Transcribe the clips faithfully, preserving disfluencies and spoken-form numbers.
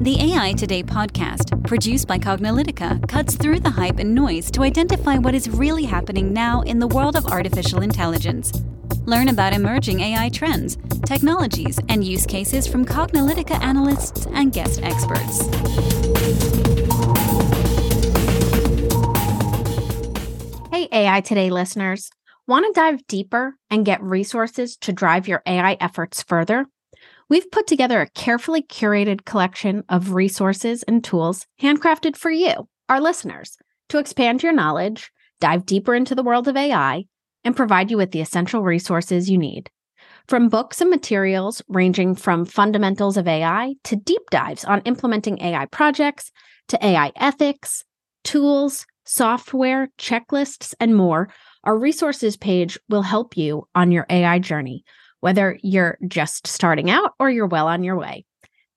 The A I Today podcast, produced by Cognilytica, cuts through the hype and noise to identify what is really happening now in the world of artificial intelligence. Learn about emerging A I trends, technologies, and use cases from Cognilytica analysts and guest experts. Hey, A I Today listeners. Want to dive deeper and get resources to drive your A I efforts further? We've put together a carefully curated collection of resources and tools handcrafted for you, our listeners, to expand your knowledge, dive deeper into the world of A I, and provide you with the essential resources you need. From books and materials ranging from fundamentals of A I to deep dives on implementing A I projects, to A I ethics, tools, software, checklists, and more, our resources page will help you on your A I journey, whether you're just starting out or you're well on your way.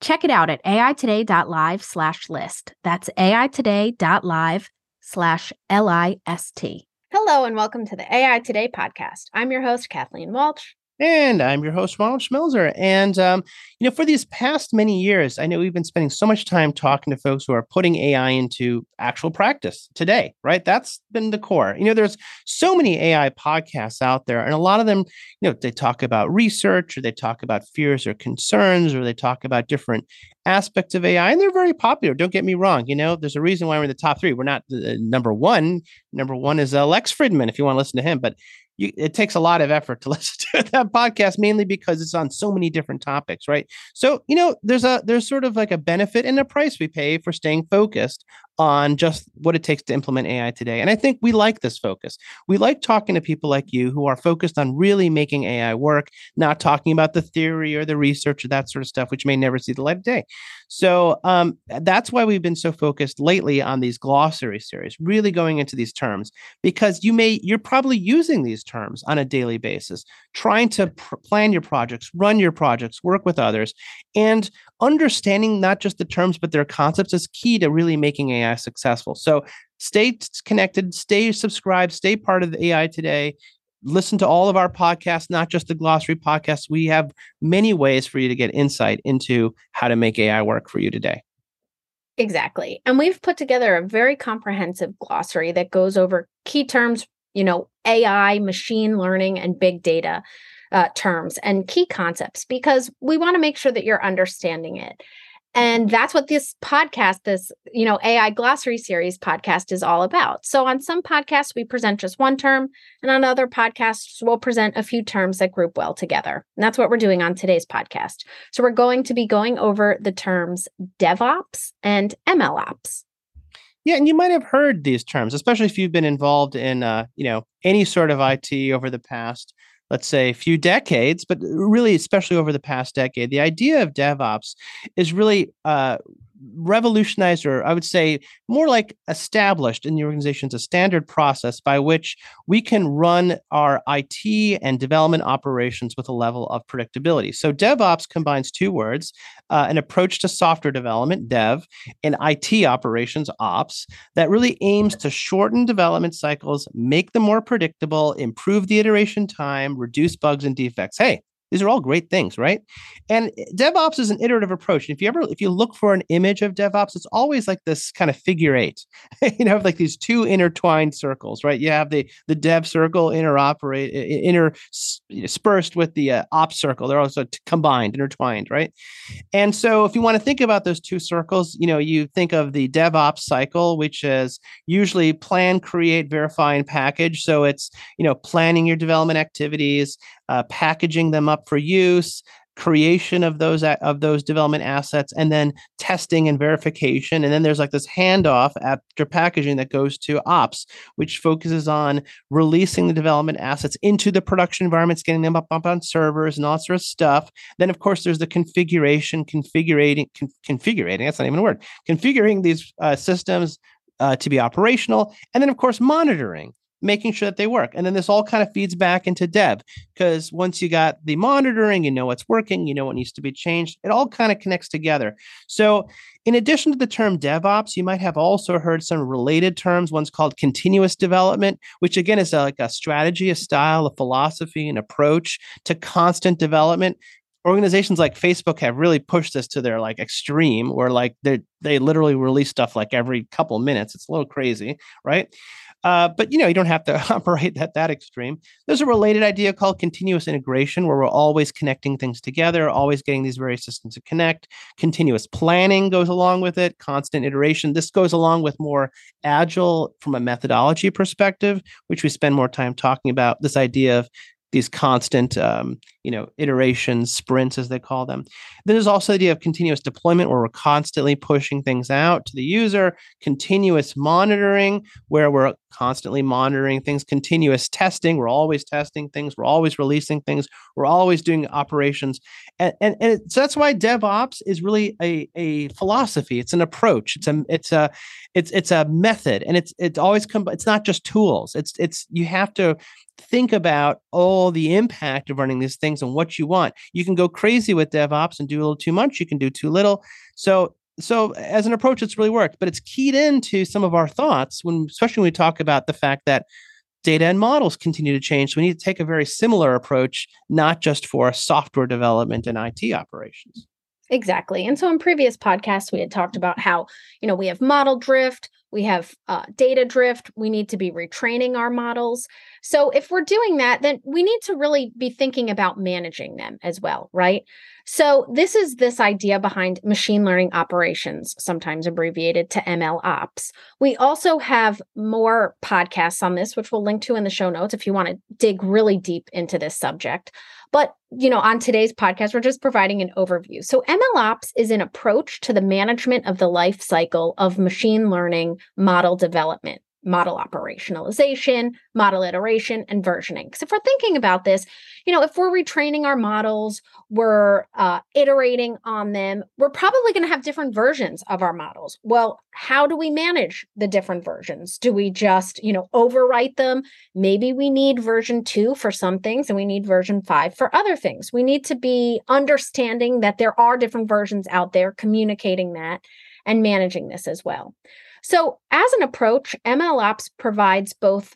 Check it out at aitoday.live slash list. That's aitoday.live slash L I S T. Hello and welcome to the A I Today podcast. I'm your host, Kathleen Walch. And I'm your host, Ronald Schmelzer. And, um, you know, for these past many years, I know we've been spending so much time talking to folks who are putting A I into actual practice today, right? That's been the core. You know, there's so many A I podcasts out there, and a lot of them, you know, they talk about research, or they talk about fears or concerns, or they talk about different aspects of A I, and they're very popular. Don't get me wrong. You know, there's a reason why we're in the top three. We're not uh, number one. Number one is uh, Lex Friedman, if you want to listen to him. But you, it takes a lot of effort to listen to that podcast, mainly because it's on so many different topics, right? So, you know, there's a there's sort of like a benefit and a price we pay for staying focused on just what it takes to implement A I today. And I think we like this focus. We like talking to people like you who are focused on really making A I work, not talking about the theory or the research or that sort of stuff, which may never see the light of day. So um, that's why we've been so focused lately on these glossary series, really going into these terms, because you may, you're probably using these terms on a daily basis, trying to pr- plan your projects, run your projects, work with others, and understanding not just the terms, but their concepts is key to really making A I successful. So stay connected, stay subscribed, stay part of the A I Today. Listen to all of our podcasts, not just the glossary podcasts. We have many ways for you to get insight into how to make A I work for you today. Exactly. And we've put together a very comprehensive glossary that goes over key terms, you know, A I, machine learning, and big data uh, terms and key concepts, because we want to make sure that you're understanding it. And that's what this podcast, this, you know, A I Glossary Series podcast is all about. So on some podcasts, we present just one term, and on other podcasts, we'll present a few terms that group well together. And that's what we're doing on today's podcast. So we're going to be going over the terms DevOps and MLOps. Yeah, and you might have heard these terms, especially if you've been involved in, uh, you know, any sort of I T over the past, let's say, a few decades, but really, especially over the past decade. The idea of DevOps is really uh, revolutionized, or I would say more like established in the organizations, a standard process by which we can run our I T and development operations with a level of predictability. So DevOps combines two words, uh, an approach to software development, dev, and I T operations, ops, that really aims to shorten development cycles, make them more predictable, improve the iteration time, reduce bugs and defects. Hey, these are all great things, right? And DevOps is an iterative approach. If you ever, if you look for an image of DevOps, it's always like this kind of figure eight, you know, like these two intertwined circles, right? You have the the dev circle interoperate, interspersed with the uh, ops circle. They're also t- combined, intertwined, right? And so if you want to think about those two circles, you know, you think of the DevOps cycle, which is usually plan, create, verify, and package. So it's, you know, planning your development activities, Uh, packaging them up for use, creation of those of those development assets, and then testing and verification. And then there's like this handoff after packaging that goes to ops, which focuses on releasing the development assets into the production environments, getting them up, up on servers and all that sort of stuff. Then, of course, there's the configuration, configurating, con- configurating, that's not even a word, configuring these uh, systems uh, to be operational. And then, of course, monitoring, making sure that they work. And then this all kind of feeds back into dev, because once you got the monitoring, you know what's working, you know what needs to be changed. It all kind of connects together. So in addition to the term DevOps, you might have also heard some related terms. One's called continuous development, which again is a, like a strategy, a style, a philosophy, an approach to constant development. organizations like Facebook have really pushed this to their like extreme, where like they they literally release stuff like every couple minutes. It's a little crazy, right? Uh, but you know, you don't have to operate at that extreme. There's a related idea called continuous integration, where we're always connecting things together, always getting these various systems to connect. Continuous planning goes along with it, constant iteration. This goes along with more agile from a methodology perspective, which we spend more time talking about, this idea of these constant, um, you know, iterations, sprints, as they call them. There's also the idea of continuous deployment, where we're constantly pushing things out to the user, continuous monitoring, where we're constantly monitoring things, continuous testing, we're always testing things, we're always releasing things, we're always doing operations. And, and, and it, so that's why DevOps is really a, a philosophy. It's an approach. It's a it's a it's it's a method. And it's it's always com- it's not just tools. It's it's you have to think about all the impact of running these things and what you want. You can go crazy with DevOps and do a little too much. You can do too little. So, so as an approach, it's really worked, but it's keyed into some of our thoughts when, especially when we talk about the fact that data and models continue to change. So we need to take a very similar approach, not just for software development and I T operations. Exactly. And so in previous podcasts, we had talked about how, you know, we have model drift, we have uh, data drift, we need to be retraining our models. So if we're doing that, then we need to really be thinking about managing them as well, right? So this is this idea behind machine learning operations, sometimes abbreviated to MLOps. We also have more podcasts on this, which we'll link to in the show notes if you want to dig really deep into this subject. But, you know, on today's podcast, we're just providing an overview. So MLOps is an approach to the management of the life cycle of machine learning model development, model operationalization, model iteration, and versioning. Because if we're thinking about this, you know, if we're retraining our models, we're uh, iterating on them, we're probably going to have different versions of our models. Well, how do we manage the different versions? Do we just, you know, overwrite them? Maybe we need version two for some things and we need version five for other things. We need to be understanding that there are different versions out there, communicating that, and managing this as well. So as an approach, MLOps provides both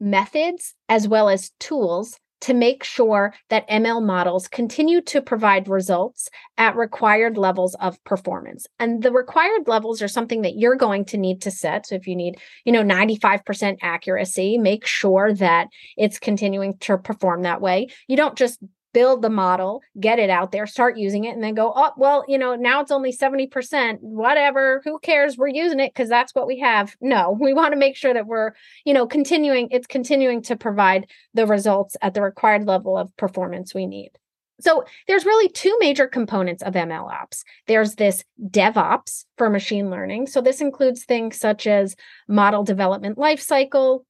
methods as well as tools to make sure that M L models continue to provide results at required levels of performance. And the required levels are something that you're going to need to set. So if you need, you know, ninety-five percent accuracy, make sure that it's continuing to perform that way. You don't just build the model, get it out there, start using it, and then go, oh, well, you know, now it's only seventy percent, whatever, who cares? We're using it because that's what we have. No, we want to make sure that we're, you know, continuing, it's continuing to provide the results at the required level of performance we need. So there's really two major components of MLOps. There's this DevOps for machine learning. So this includes things such as model development lifecycle,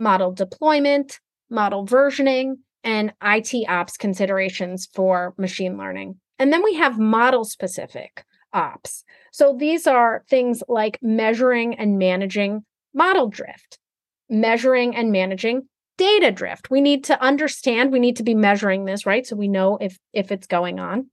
model deployment, model versioning, and I T ops considerations for machine learning. And then we have model-specific ops. So these are things like measuring and managing model drift, measuring and managing data drift. We need to understand, we need to be measuring this, right? So we know if, if it's going on.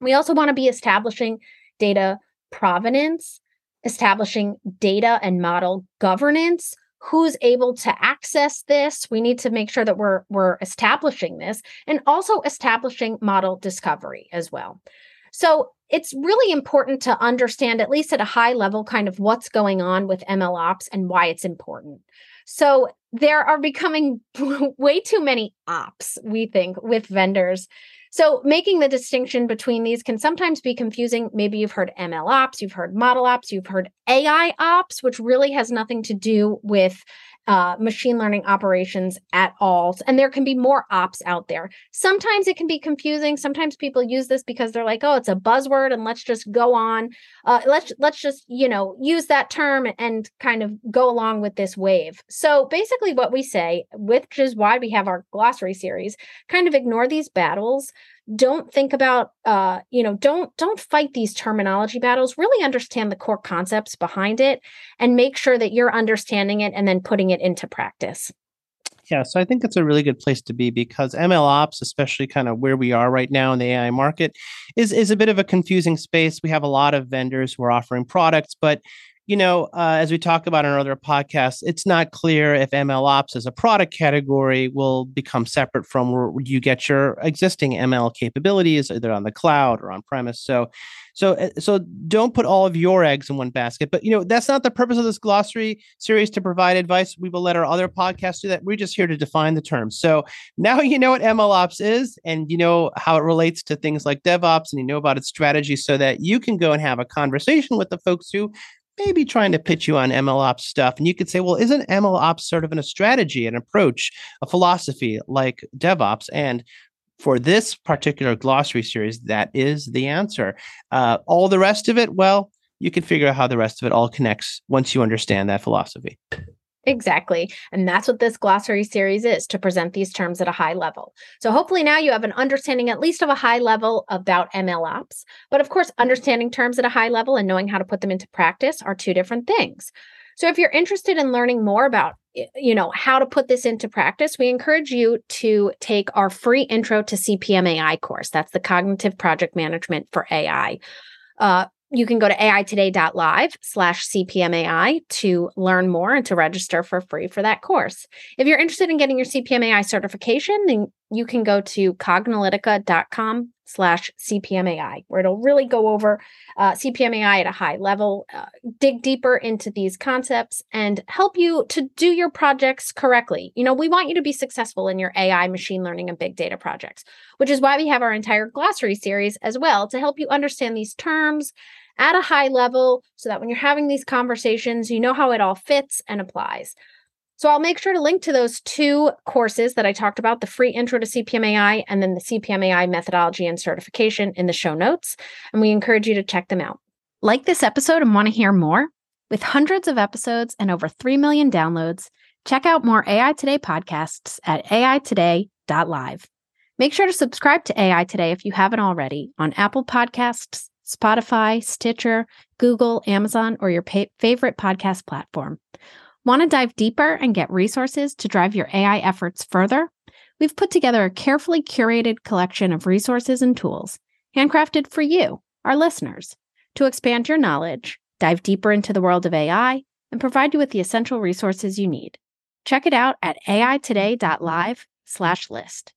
We also want to be establishing data provenance, establishing data and model governance. Who's able to access this? We need to make sure that we're we're establishing this, and also establishing model discovery as well. So it's really important to understand, at least at a high level, kind of what's going on with MLOps and why it's important. So there are becoming way too many ops, we think, with vendors. So making the distinction between these can sometimes be confusing. Maybe you've heard MLOps, you've heard model ops, you've heard A I ops, which really has nothing to do with uh, machine learning operations at all. And there can be more ops out there. Sometimes it can be confusing. Sometimes people use this because they're like, oh, it's a buzzword and let's just go on. Uh, let's let's just, you know, use that term and kind of go along with this wave. So basically what we say, which is why we have our glossary series, kind of ignore these battles. Don't think about, uh, you know, don't don't fight these terminology battles. Really understand the core concepts behind it and make sure that you're understanding it and then putting it into practice. Yeah, so I think it's a really good place to be, because MLOps, especially kind of where we are right now in the A I market, is is a bit of a confusing space. We have a lot of vendors who are offering products, but you know, uh, as we talk about in our other podcasts, it's not clear if MLOps as a product category will become separate from where you get your existing M L capabilities, either on the cloud or on premise. So, so, so don't put all of your eggs in one basket. But, you know, that's not the purpose of this glossary series to provide advice. We will let our other podcasts do that. We're just here to define the terms. So now you know what MLOps is, and you know how it relates to things like DevOps, and you know about its strategy, so that you can go and have a conversation with the folks who maybe trying to pitch you on MLOps stuff. And you could say, well, isn't MLOps sort of in a strategy, an approach, a philosophy like DevOps? And for this particular glossary series, that is the answer. Uh, all the rest of it, well, you can figure out how the rest of it all connects once you understand that philosophy. Exactly. And that's what this glossary series is, to present these terms at a high level. So hopefully now you have an understanding, at least of a high level, about MLOps. But of course, understanding terms at a high level and knowing how to put them into practice are two different things. So if you're interested in learning more about, you know, how to put this into practice, we encourage you to take our free Intro to C P M A I course. That's the Cognitive Project Management for A I. Uh, You can go to A I today dot live slash C P M A I to learn more and to register for free for that course. If you're interested in getting your C P M A I certification, then you can go to Cognilytica dot com slash C P M A I, where it'll really go over uh, C P M A I at a high level, uh, dig deeper into these concepts, and help you to do your projects correctly. You know, we want you to be successful in your A I, machine learning, and big data projects, which is why we have our entire glossary series as well, to help you understand these terms at a high level, so that when you're having these conversations, you know how it all fits and applies. So I'll make sure to link to those two courses that I talked about, the free Intro to C P M A I and then the C P M A I methodology and certification, in the show notes. And we encourage you to check them out. Like this episode and want to hear more? With hundreds of episodes and over three million downloads, check out more A I Today podcasts at A I today dot live. Make sure to subscribe to A I Today if you haven't already on Apple Podcasts, Spotify, Stitcher, Google, Amazon, or your pa- favorite podcast platform. Want to dive deeper and get resources to drive your A I efforts further? We've put together a carefully curated collection of resources and tools, handcrafted for you, our listeners, to expand your knowledge, dive deeper into the world of A I, and provide you with the essential resources you need. Check it out at A I today dot live slash list.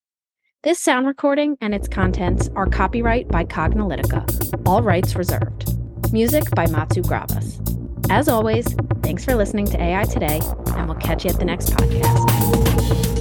This sound recording and its contents are copyright by Cognilytica. All rights reserved. Music by Matsu Gravas. As always, thanks for listening to A I Today, and we'll catch you at the next podcast.